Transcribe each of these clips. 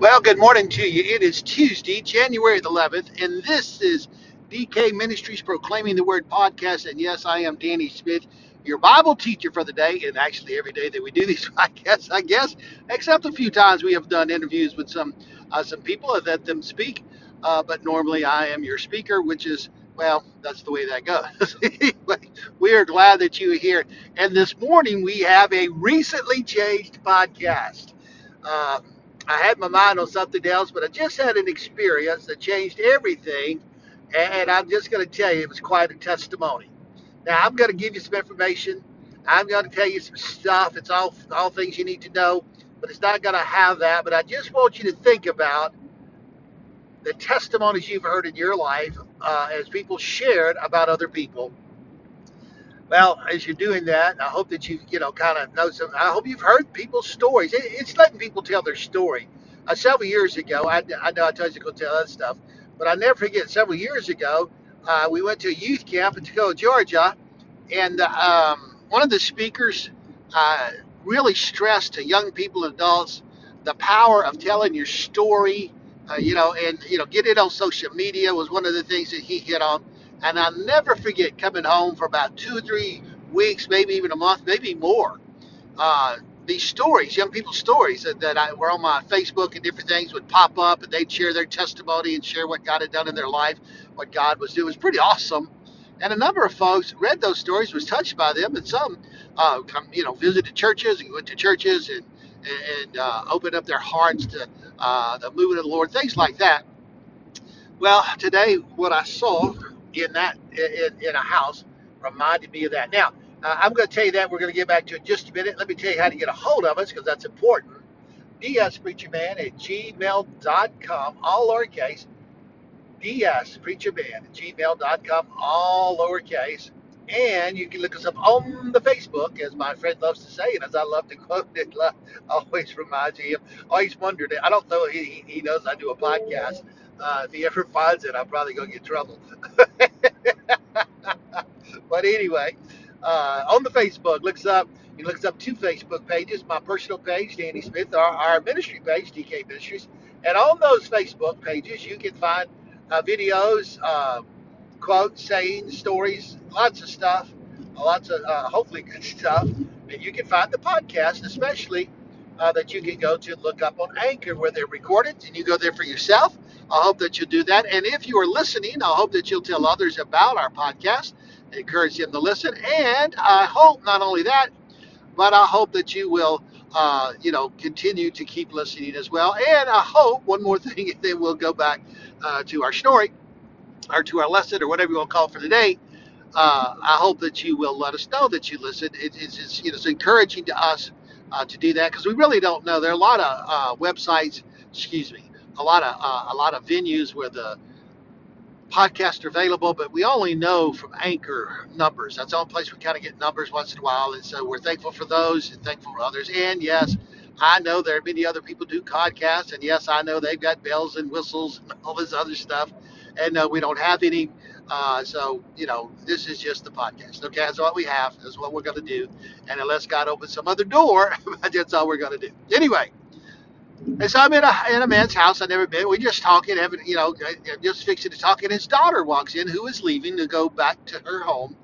Well, good morning to you. It is Tuesday, January the 11th, and this is DK Ministries Proclaiming the Word podcast. And yes, I am Danny Smith, your Bible teacher for the day, and actually every day that we do these podcasts, I guess, except a few times we have done interviews with some people and let them speak. But normally I am your speaker, which is, well, that's the way that goes. Anyway, we are glad that you are here. And this morning we have a recently changed podcast. I had my mind on something else, but I just had an experience that changed everything, and I'm just going to tell you, it was quite a testimony. Now, I'm going to give you some information. I'm going to tell you some stuff. It's all things you need to know, but it's not going to have that. But I just want you to think about the testimonies you've heard in your life as people shared about other people. Well, as you're doing that, I hope that you kind of know some. I hope you've heard people's stories. It's letting people tell their story. Several years ago, I know I told you to go tell that stuff, but I never forget. Several years ago, we went to a youth camp in Toccoa, Georgia, and one of the speakers really stressed to young people and adults the power of telling your story. Get it on social media was one of the things that he hit on. And I'll never forget coming home for about 2 or 3 weeks, maybe even a month, maybe more. These stories, young people's stories that were on my Facebook and different things would pop up, and they'd share their testimony and share what God had done in their life, what God was doing. It was pretty awesome. And a number of folks read those stories, was touched by them, and some visited churches and went to churches and opened up their hearts to the movement of the Lord, things like that. Well, today what I saw in a house reminded me of that. Now, I'm going to tell you that. We're going to get back to it in just a minute. Let me tell you how to get a hold of us, because that's important. dspreacherman@gmail.com, all lowercase. dspreacherman@gmail.com, all lowercase. And you can look us up on the Facebook, as my friend loves to say, and as I love to quote it, always reminds me of him. Always wondered it. I don't know if he knows I do a podcast. If he ever finds it, I'm probably going to get in trouble. But anyway, on the Facebook, he looks up two Facebook pages, my personal page, Danny Smith, our ministry page, DK Ministries. And on those Facebook pages, you can find videos, quotes, sayings, stories, lots of stuff, hopefully good stuff. And you can find the podcast, especially that you can go to look up on Anchor where they're recorded, and you go there for yourself. I hope that you'll do that. And if you are listening, I hope that you'll tell others about our podcast, encourage them to listen. And I hope not only that, but I hope that you will, continue to keep listening as well. And I hope one more thing, and then we'll go back to our story, or to our lesson, or whatever you want to call it for today. I hope that you will let us know that you listen. It's encouraging to us to do that, because we really don't know. There are a lot of websites, a lot of venues where the podcasts are available, but we only know from Anchor numbers. That's the only place we kind of get numbers once in a while, and so we're thankful for those and thankful for others. And yes, I know there are many other people who do podcasts, and yes, I know they've got bells and whistles and all this other stuff, and we don't have any. So this is just the podcast. Okay, that's what we have. That's what we're going to do. And unless God opens some other door, that's all we're going to do. Anyway, and so I'm in a man's house I've never been. We're just talking, just fixing to talk. And his daughter walks in, who is leaving to go back to her home.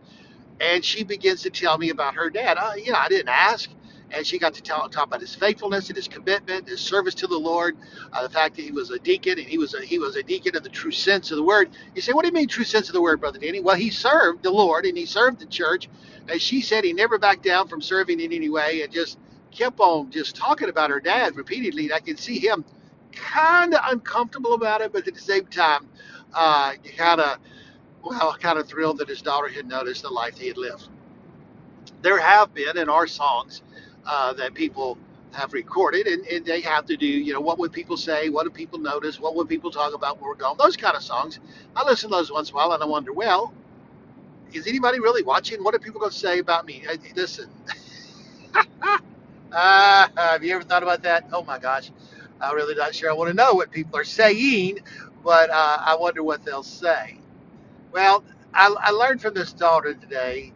And she begins to tell me about her dad. I didn't ask. And she got to talk about his faithfulness and his commitment, his service to the Lord, the fact that he was a deacon, and he was a deacon in the true sense of the word. You say, what do you mean true sense of the word, Brother Danny? Well, he served the Lord, and he served the church. And she said he never backed down from serving in any way, and just kept on just talking about her dad repeatedly. And I could see him kind of uncomfortable about it, but at the same time, kind of thrilled that his daughter had noticed the life he had lived. There have been, in our songs, that people have recorded, and they have to do, what would people say? What do people notice? What would people talk about when we're gone? Those kind of songs. I listen to those once in a while, and I wonder, well, is anybody really watching? What are people going to say about me? Listen, have you ever thought about that? Oh, my gosh. I'm really not sure I want to know what people are saying, but I wonder what they'll say. Well, I learned from this daughter today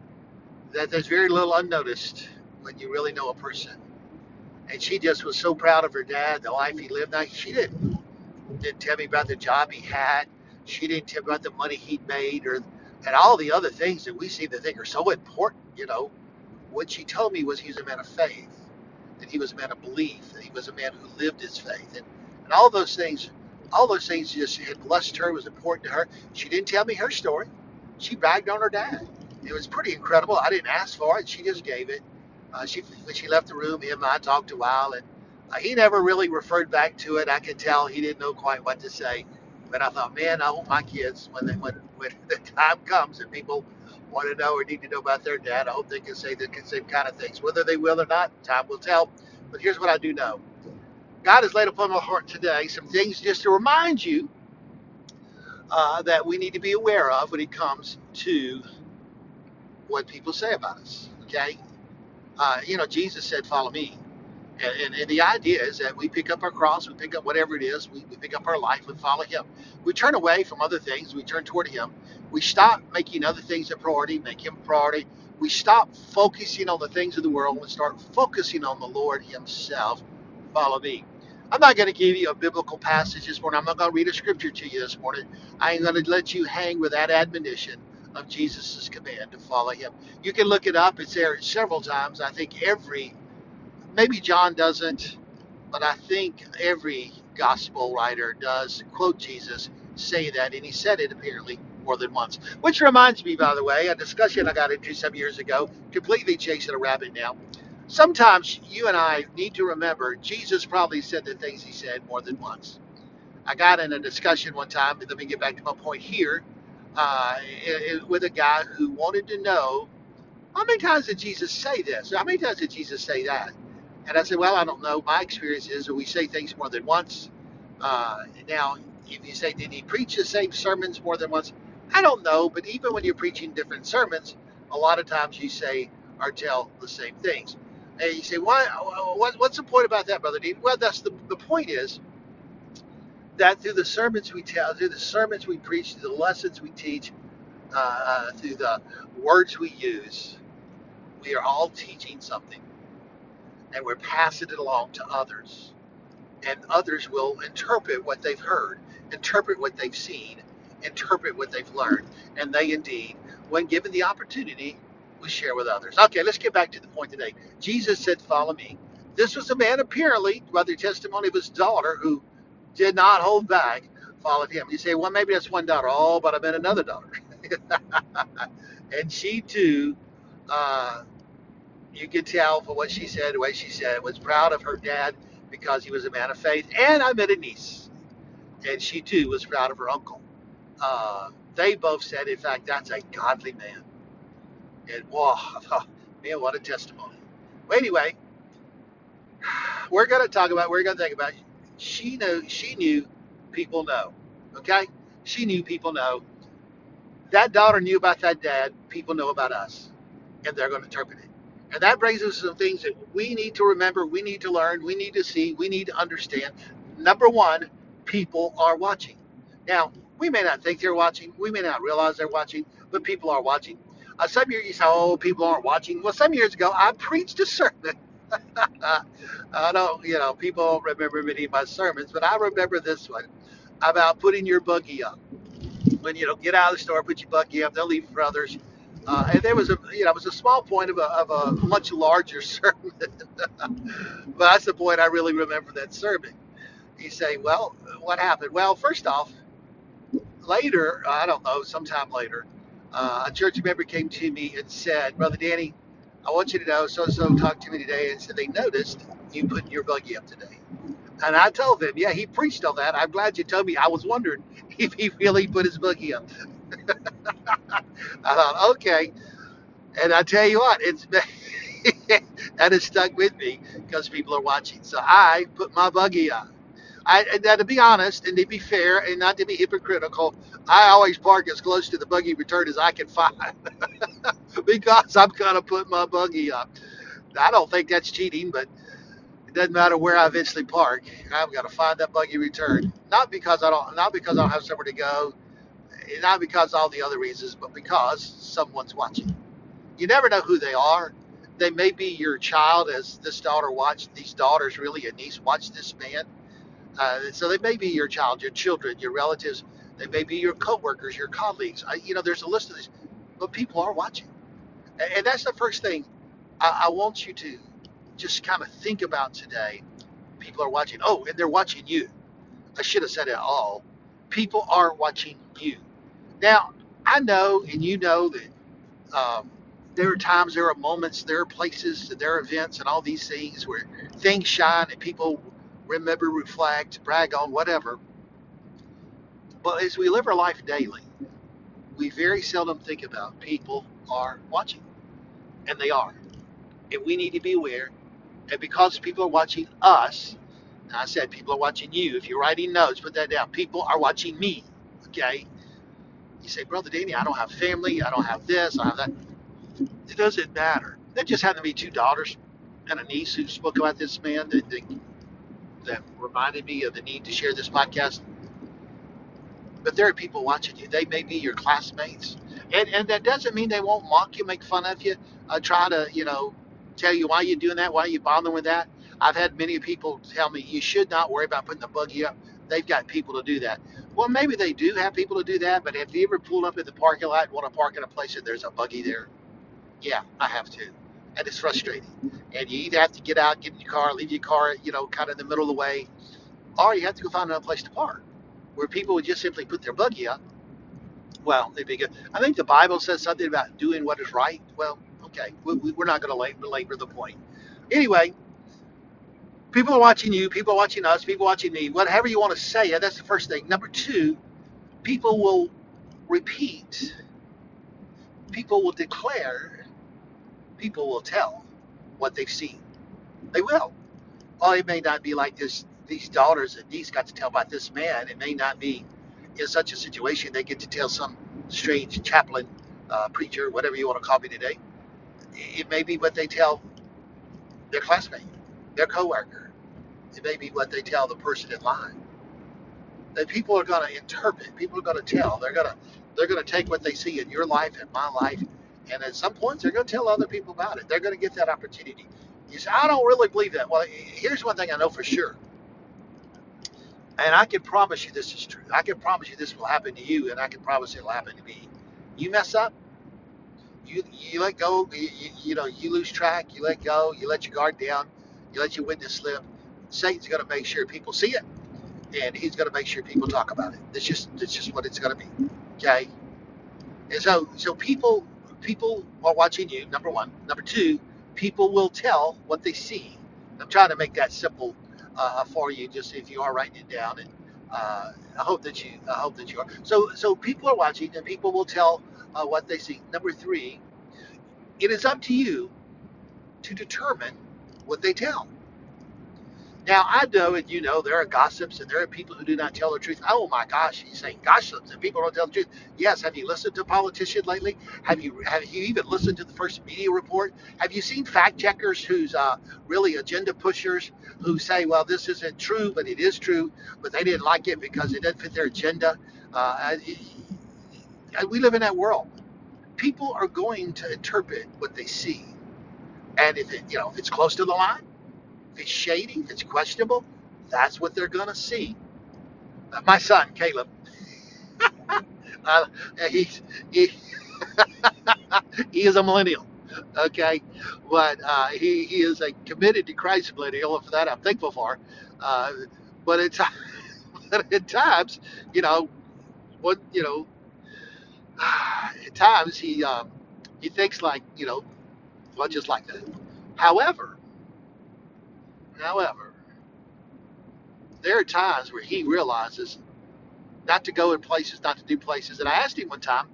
that there's very little unnoticed when you really know a person. And she just was so proud of her dad, the life he lived. Now, she didn't tell me about the job he had. She didn't tell me about the money he'd made and all the other things that we seem to think are so important, you know. What she told me was he was a man of faith, that he was a man of belief, that he was a man who lived his faith. And all those things just had blessed her, was important to her. She didn't tell me her story. She bragged on her dad. It was pretty incredible. I didn't ask for it. She just gave it. When she left the room, him and I talked a while, and he never really referred back to it. I could tell he didn't know quite what to say. But I thought, man, I hope my kids, when the time comes and people want to know or need to know about their dad, I hope they can say the same kind of things. Whether they will or not, time will tell. But here's what I do know. God has laid upon my heart today some things just to remind you that we need to be aware of when it comes to what people say about us, okay? Jesus said, follow me. And the idea is that we pick up our cross, we pick up whatever it is, we pick up our life and follow him. We turn away from other things, we turn toward him. We stop making other things a priority, make him a priority. We stop focusing on the things of the world and start focusing on the Lord himself. Follow me. I'm not going to give you a biblical passage this morning. I'm not going to read a scripture to you this morning. I am going to let you hang with that admonition of Jesus' command to follow him. You can look it up. It's there several times. I think maybe John doesn't, but I think every gospel writer does quote Jesus, say that, and he said it apparently more than once. Which reminds me, by the way, a discussion I got into some years ago, completely chasing a rabbit now. Sometimes you and I need to remember Jesus probably said the things he said more than once. I got in a discussion one time, but let me get back to my point here, with a guy who wanted to know, how many times did Jesus say this? How many times did Jesus say that? And I said, well, I don't know. My experience is that we say things more than once. Now, if you say, did he preach the same sermons more than once? I don't know. But even when you're preaching different sermons, a lot of times you say or tell the same things. And you say, what's the point about that, Brother Dean? Well, that's the point is that through the sermons we tell, through the sermons we preach, through the lessons we teach, through the words we use, we are all teaching something. And we're passing it along to others. And others will interpret what they've heard, interpret what they've seen, interpret what they've learned. And they indeed, when given the opportunity, we share with others. Okay, let's get back to the point today. Jesus said, follow me. This was a man apparently, by the testimony of his daughter, who did not hold back, followed him. You say, well, maybe that's one daughter. Oh, but I meant another daughter. And she too, you could tell from what she said, the way she said, was proud of her dad because he was a man of faith. And I met a niece, and she too was proud of her uncle. They both said, in fact, that's a godly man. And wow, man, what a testimony. Well, anyway, we're going to think about, she knew people know, okay? She knew people know. That daughter knew about that dad. People know about us, and they're going to interpret it. And that brings us to some things that we need to remember, we need to learn, we need to see, we need to understand. Number one, people are watching. Now, we may not think they're watching, we may not realize they're watching, but people are watching. Some years you say, oh, people aren't watching. Well, some years ago, I preached a sermon. I don't, people don't remember many of my sermons, but I remember this one about putting your buggy up. When, get out of the store, put your buggy up, they'll leave for others. And there was it was a small point of a much larger sermon, but that's the point I really remember that sermon. You say, well, what happened? Well, first off, sometime later, a church member came to me and said, Brother Danny, I want you to know, so-and-so talked to me today and said they noticed you putting your buggy up today. And I told them, yeah, he preached on that. I'm glad you told me. I was wondering if he really put his buggy up. I thought, okay. And I tell you what, that has stuck with me because people are watching. So I put my buggy on. Now, to be honest and to be fair and not to be hypocritical, I always park as close to the buggy return as I can find because I'm going to put my buggy up. I don't think that's cheating, but it doesn't matter where I eventually park. I've got to find that buggy return, not because I don't have somewhere to go, not because all the other reasons, but because someone's watching. You never know who they are, They may be your child, as this daughter watched, these daughters really, a niece watched this man. So they may be your child, your children, your relatives. They may be your coworkers, your colleagues. There's a list of these, but people are watching. And that's the first thing I want you to just kind of think about today. People are watching. Oh, and they're watching you. I should have said it all. People are watching you. Now, I know, and you know that there are times, there are moments, there are places, there are events and all these things where things shine and people remember, reflect, brag on, whatever. But as we live our life daily, we very seldom think about people are watching. And they are. And we need to be aware. And because people are watching us, and I said people are watching you. If you're writing notes, put that down. People are watching me. Okay? You say, Brother Danny, I don't have family. I don't have this. I don't have that. It doesn't matter. There just happened to be two daughters and a niece who spoke about this man that reminded me of the need to share this podcast. But there are people watching you. They may be your classmates. And that doesn't mean they won't mock you, make fun of you, try to, tell you why you're doing that, why you're bothering with that. I've had many people tell me you should not worry about putting the buggy up. They've got people to do that. Well, maybe they do have people to do that, but have you ever pulled up at the parking lot and want to park in a place and there's a buggy there? Yeah, I have to. And it's frustrating. And you either have to get out, get in your car, leave your car, kind of in the middle of the way, or you have to go find another place to park where people would just simply put their buggy up. Well, it'd be good. I think the Bible says something about doing what is right. Well, okay, we're not going to belabor the point. Anyway, people are watching you, people are watching us, people are watching me. Whatever you want to say, that's the first thing. Number two, people will repeat. People will declare. People will tell what they've seen. They will. Oh, it may not be like this. These daughters and niece got to tell about this man. It may not be in such a situation they get to tell some strange chaplain, preacher, whatever you want to call me today. It may be what they tell their classmate, their coworker. It may be what they tell the person in line. That people are going to interpret. People are going to tell. They're going to take what they see in your life and my life, and at some points they're going to tell other people about it. They're going to get that opportunity. You say, I don't really believe that. Well, here's one thing I know for sure. And I can promise you this is true. I can promise you this will happen to you, and I can promise it will happen to me. You mess up, you let go, you lose track, you let go, you let your guard down, you let your witness slip. Satan's going to make sure people see it, and he's going to make sure people talk about it. That's just what it's going to be, okay? And so people are watching you, number one. Number two, people will tell what they see. I'm trying to make that simple for you, just if you are writing it down, and I hope that you are. So people are watching, and people will tell what they see. Number three, it is up to you to determine what they tell. Now I know, and there are gossips, and there are people who do not tell the truth. Oh my gosh, he's saying gossips, and people don't tell the truth. Yes, have you listened to a politician lately? Have you even listened to the first media report? Have you seen fact checkers who's really agenda pushers who say, well, this isn't true, but it is true, but they didn't like it because it doesn't fit their agenda. We live in that world. People are going to interpret what they see, and if it, if it's close to the line, if it's shady, if it's questionable, that's what they're going to see. My son, Caleb, he is a millennial, okay? But he is a committed to Christ millennial, and for that I'm thankful for. But at times he thinks well, just like that. However, there are times where he realizes not to go in places, not to do places. And I asked him one time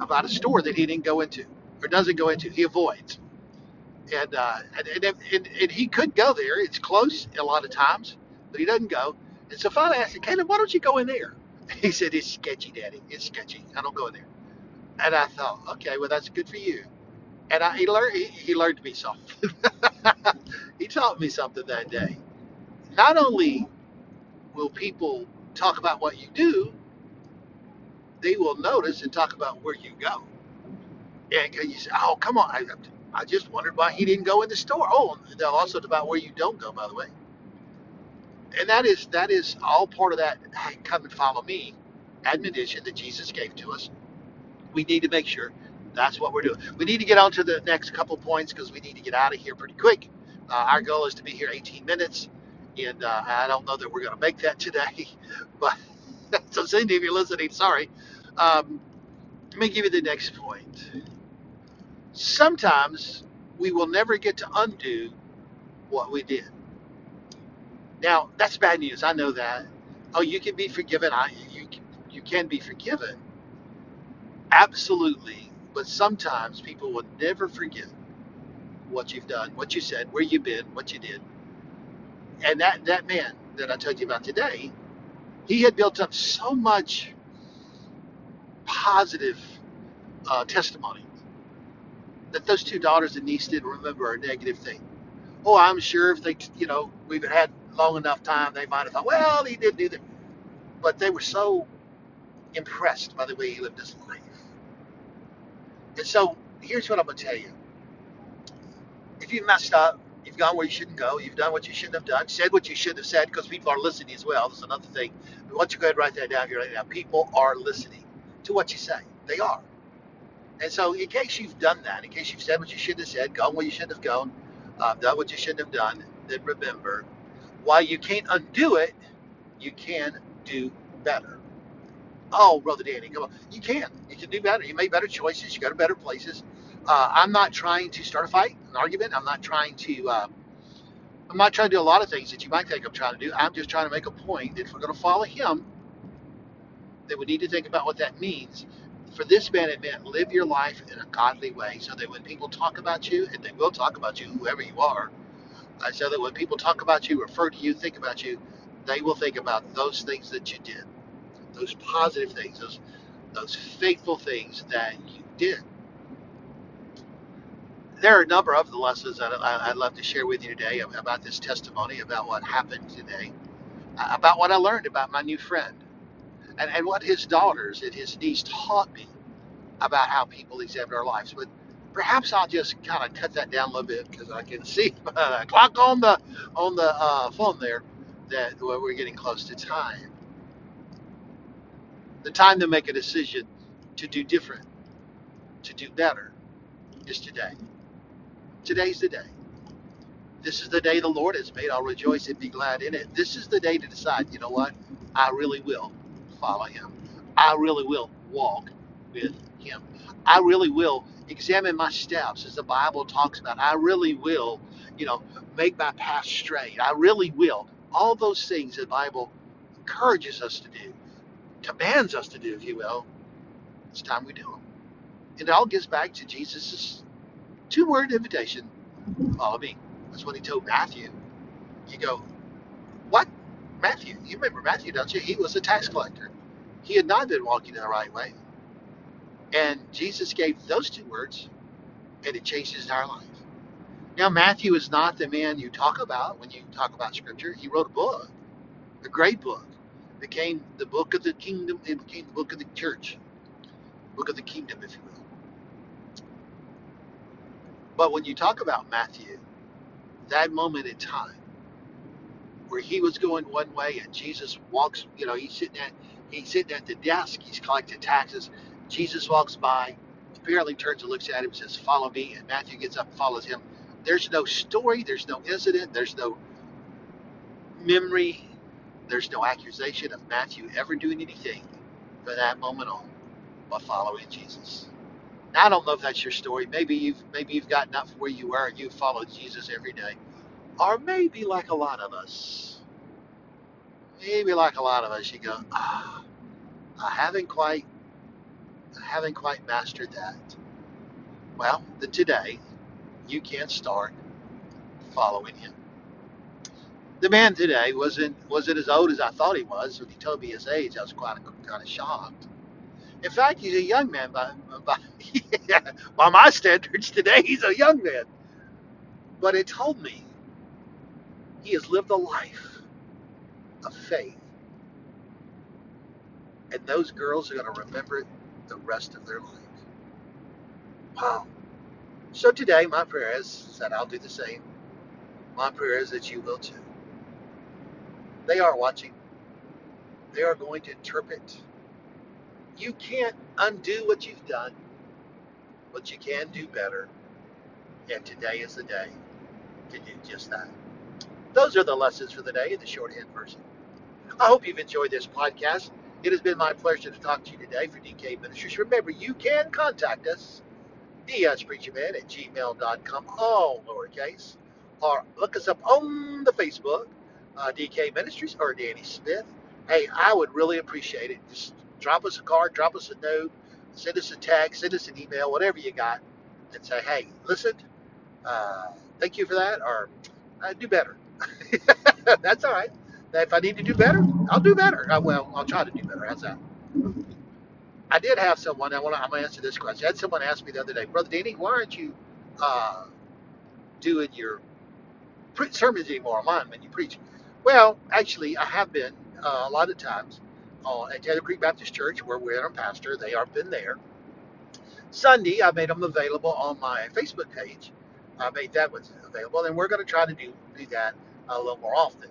about a store that he didn't go into or doesn't go into. He avoids. And he could go there. It's close a lot of times, but he doesn't go. And so finally I asked him, Caleb, why don't you go in there? He said, it's sketchy, Daddy. It's sketchy. I don't go in there. And I thought, okay, well, that's good for you. And he learned me something. He taught me something that day. Not only will people talk about what you do, they will notice and talk about where you go. And you say, oh, come on. I just wondered why he didn't go in the store. Oh, and also about where you don't go, by the way. And that is all part of that "hey, come and follow me" admonition that Jesus gave to us. We need to make sure that's what we're doing. We need to get on to the next couple points because we need to get out of here pretty quick. Our goal is to be here 18 minutes, and I don't know that we're going to make that today. But so, Cindy, if you're listening, sorry. Let me give you the next point. Sometimes we will never get to undo what we did. Now, that's bad news. I know that. Oh, you can be forgiven. You can be forgiven. Absolutely. But sometimes people will never forget what you've done, what you said, where you've been, what you did. And that man that I told you about today, he had built up so much positive testimony that those two daughters and niece didn't remember a negative thing. Oh, I'm sure if they, we've had long enough time, they might have thought, well, he did do that. But they were so impressed by the way he lived his life. And so here's what I'm going to tell you. If you've messed up, you've gone where you shouldn't go, you've done what you shouldn't have done, said what you shouldn't have said, because people are listening as well. That's another thing. Why don't you go ahead and write that down here right now? People are listening to what you say. They are. And so in case you've done that, in case you've said what you shouldn't have said, gone where you shouldn't have gone, done what you shouldn't have done, then remember, while you can't undo it, you can do better. Oh, Brother Danny, come on. You can. You can do better. You make better choices. You go to better places. I'm not trying to start a fight, an argument. I'm not trying to do a lot of things that you might think I'm trying to do. I'm just trying to make a point that if we're going to follow him, that we need to think about what that means. For this man, it meant live your life in a godly way so that when people talk about you, and they will talk about you, whoever you are, so that when people talk about you, refer to you, think about you, they will think about those things that you did, those positive things, those faithful things that you did. There are a number of the lessons that I'd love to share with you today about this testimony, about what happened today, about what I learned about my new friend, and what his daughters and his niece taught me about how people examine our lives. But perhaps I'll just kind of cut that down a little bit because I can see by the clock on the phone there that we're getting close to time. The time to make a decision to do different, to do better, is today. Today's the day. This is the day the Lord has made. I'll rejoice and be glad in it. This is the day to decide, you know what? I really will follow him. I really will walk with him. I really will examine my steps, as the Bible talks about. I really will, make my path straight. I really will. All those things the Bible encourages us to do, commands us to do, if you will. It's time we do them. And it all gets back to Jesus' two-word invitation, follow me. That's what he told Matthew. You go, what? Matthew? You remember Matthew, don't you? He was a tax collector. He had not been walking in the right way. And Jesus gave those two words, and it changed his entire life. Now, Matthew is not the man you talk about when you talk about Scripture. He wrote a book, a great book. It became the book of the kingdom. It became the book of the church, book of the kingdom, if you will. But when you talk about Matthew, that moment in time where he was going one way and Jesus walks, he's sitting at the desk, he's collecting taxes. Jesus walks by, apparently turns and looks at him and says, "Follow me." And Matthew gets up and follows him. There's no story. There's no incident. There's no memory. There's no accusation of Matthew ever doing anything from that moment on but following Jesus. Now, I don't know if that's your story. Maybe you've gotten up from where you were and you followed Jesus every day. Or maybe like a lot of us. You go, I haven't quite mastered that. Well, today you can start following him. The man today wasn't as old as I thought he was. When he told me his age, I was kind of shocked. In fact, he's a young man by my standards today. He's a young man. But it told me he has lived a life of faith. And those girls are going to remember it the rest of their life. Wow. So today, my prayer is that I'll do the same. My prayer is that you will too. They are watching. They are going to interpret. You can't undo what you've done, but you can do better. And today is the day to do just that. Those are the lessons for the day in the shorthand version. I hope you've enjoyed this podcast. It has been my pleasure to talk to you today for DK Ministries. Remember, you can contact us, dspreacherman@gmail.com, all lowercase, or look us up on the Facebook, DK Ministries or Danny Smith. Hey, I would really appreciate it. Just drop us a card, drop us a note, send us a text, send us an email, whatever you got, and say, hey, listen, thank you for that, or do better. That's all right. If I need to do better, I'll do better. I'll try to do better. How's that? I did have someone, I'm going to answer this question. I had someone ask me the other day, Brother Danny, why aren't you doing your sermons anymore online when you preach? Well, actually, I have been a lot of times at Taylor Creek Baptist Church, where we're our pastor. They have been there. Sunday, I made them available on my Facebook page. I made that one available, and we're going to try to do that a little more often.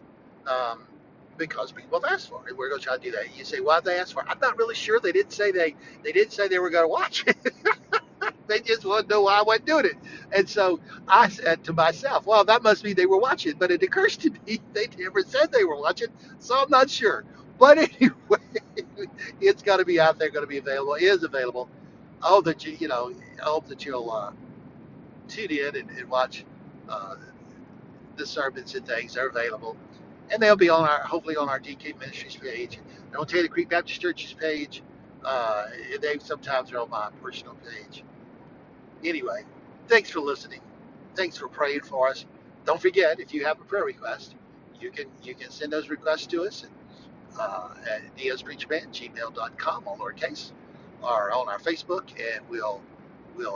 Because people have asked for it. We're going to try to do that. You say, why did they ask for it? I'm not really sure. They didn't say they were going to watch it. They just wanted to know why I wasn't doing it. And so I said to myself, well, that must mean they were watching. But it occurs to me they never said they were watching, so I'm not sure. But anyway, it's going to be out there, going to be available. It is available. I hope that I hope that you'll tune in and watch the sermons and things. They're available. And they'll be hopefully on our DK Ministries page, and on Taylor Creek Baptist Church's page. They sometimes are on my personal page. Anyway, thanks for listening. Thanks for praying for us. Don't forget, if you have a prayer request, you can send those requests to us at dspreacherman@gmail.com, all lowercase, or on our Facebook, and we'll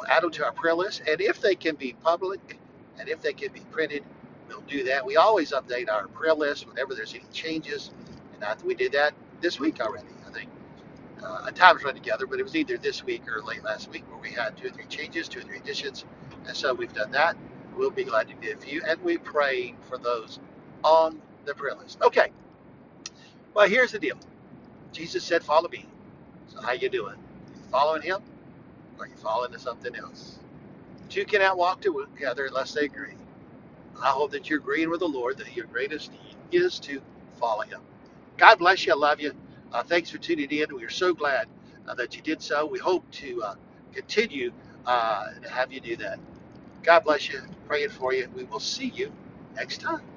add them to our prayer list. And if they can be public, and if they can be printed, we'll do that. We always update our prayer list whenever there's any changes. And we did that this week already, I think. Times run together, but it was either this week or late last week where we had 2 or 3 changes, 2 or 3 additions. And so we've done that. We'll be glad to do it for you. And we pray for those on the prayer list. Okay. Well, here's the deal. Jesus said, follow me. So how you doing? You following him? Or are you following to something else? 2 cannot walk together unless they agree. I hope that you're agreeing with the Lord that your greatest need is to follow him. God bless you. I love you. Thanks for tuning in. We are so glad that you did so. We hope to continue to have you do that. God bless you. Praying for you. We will see you next time.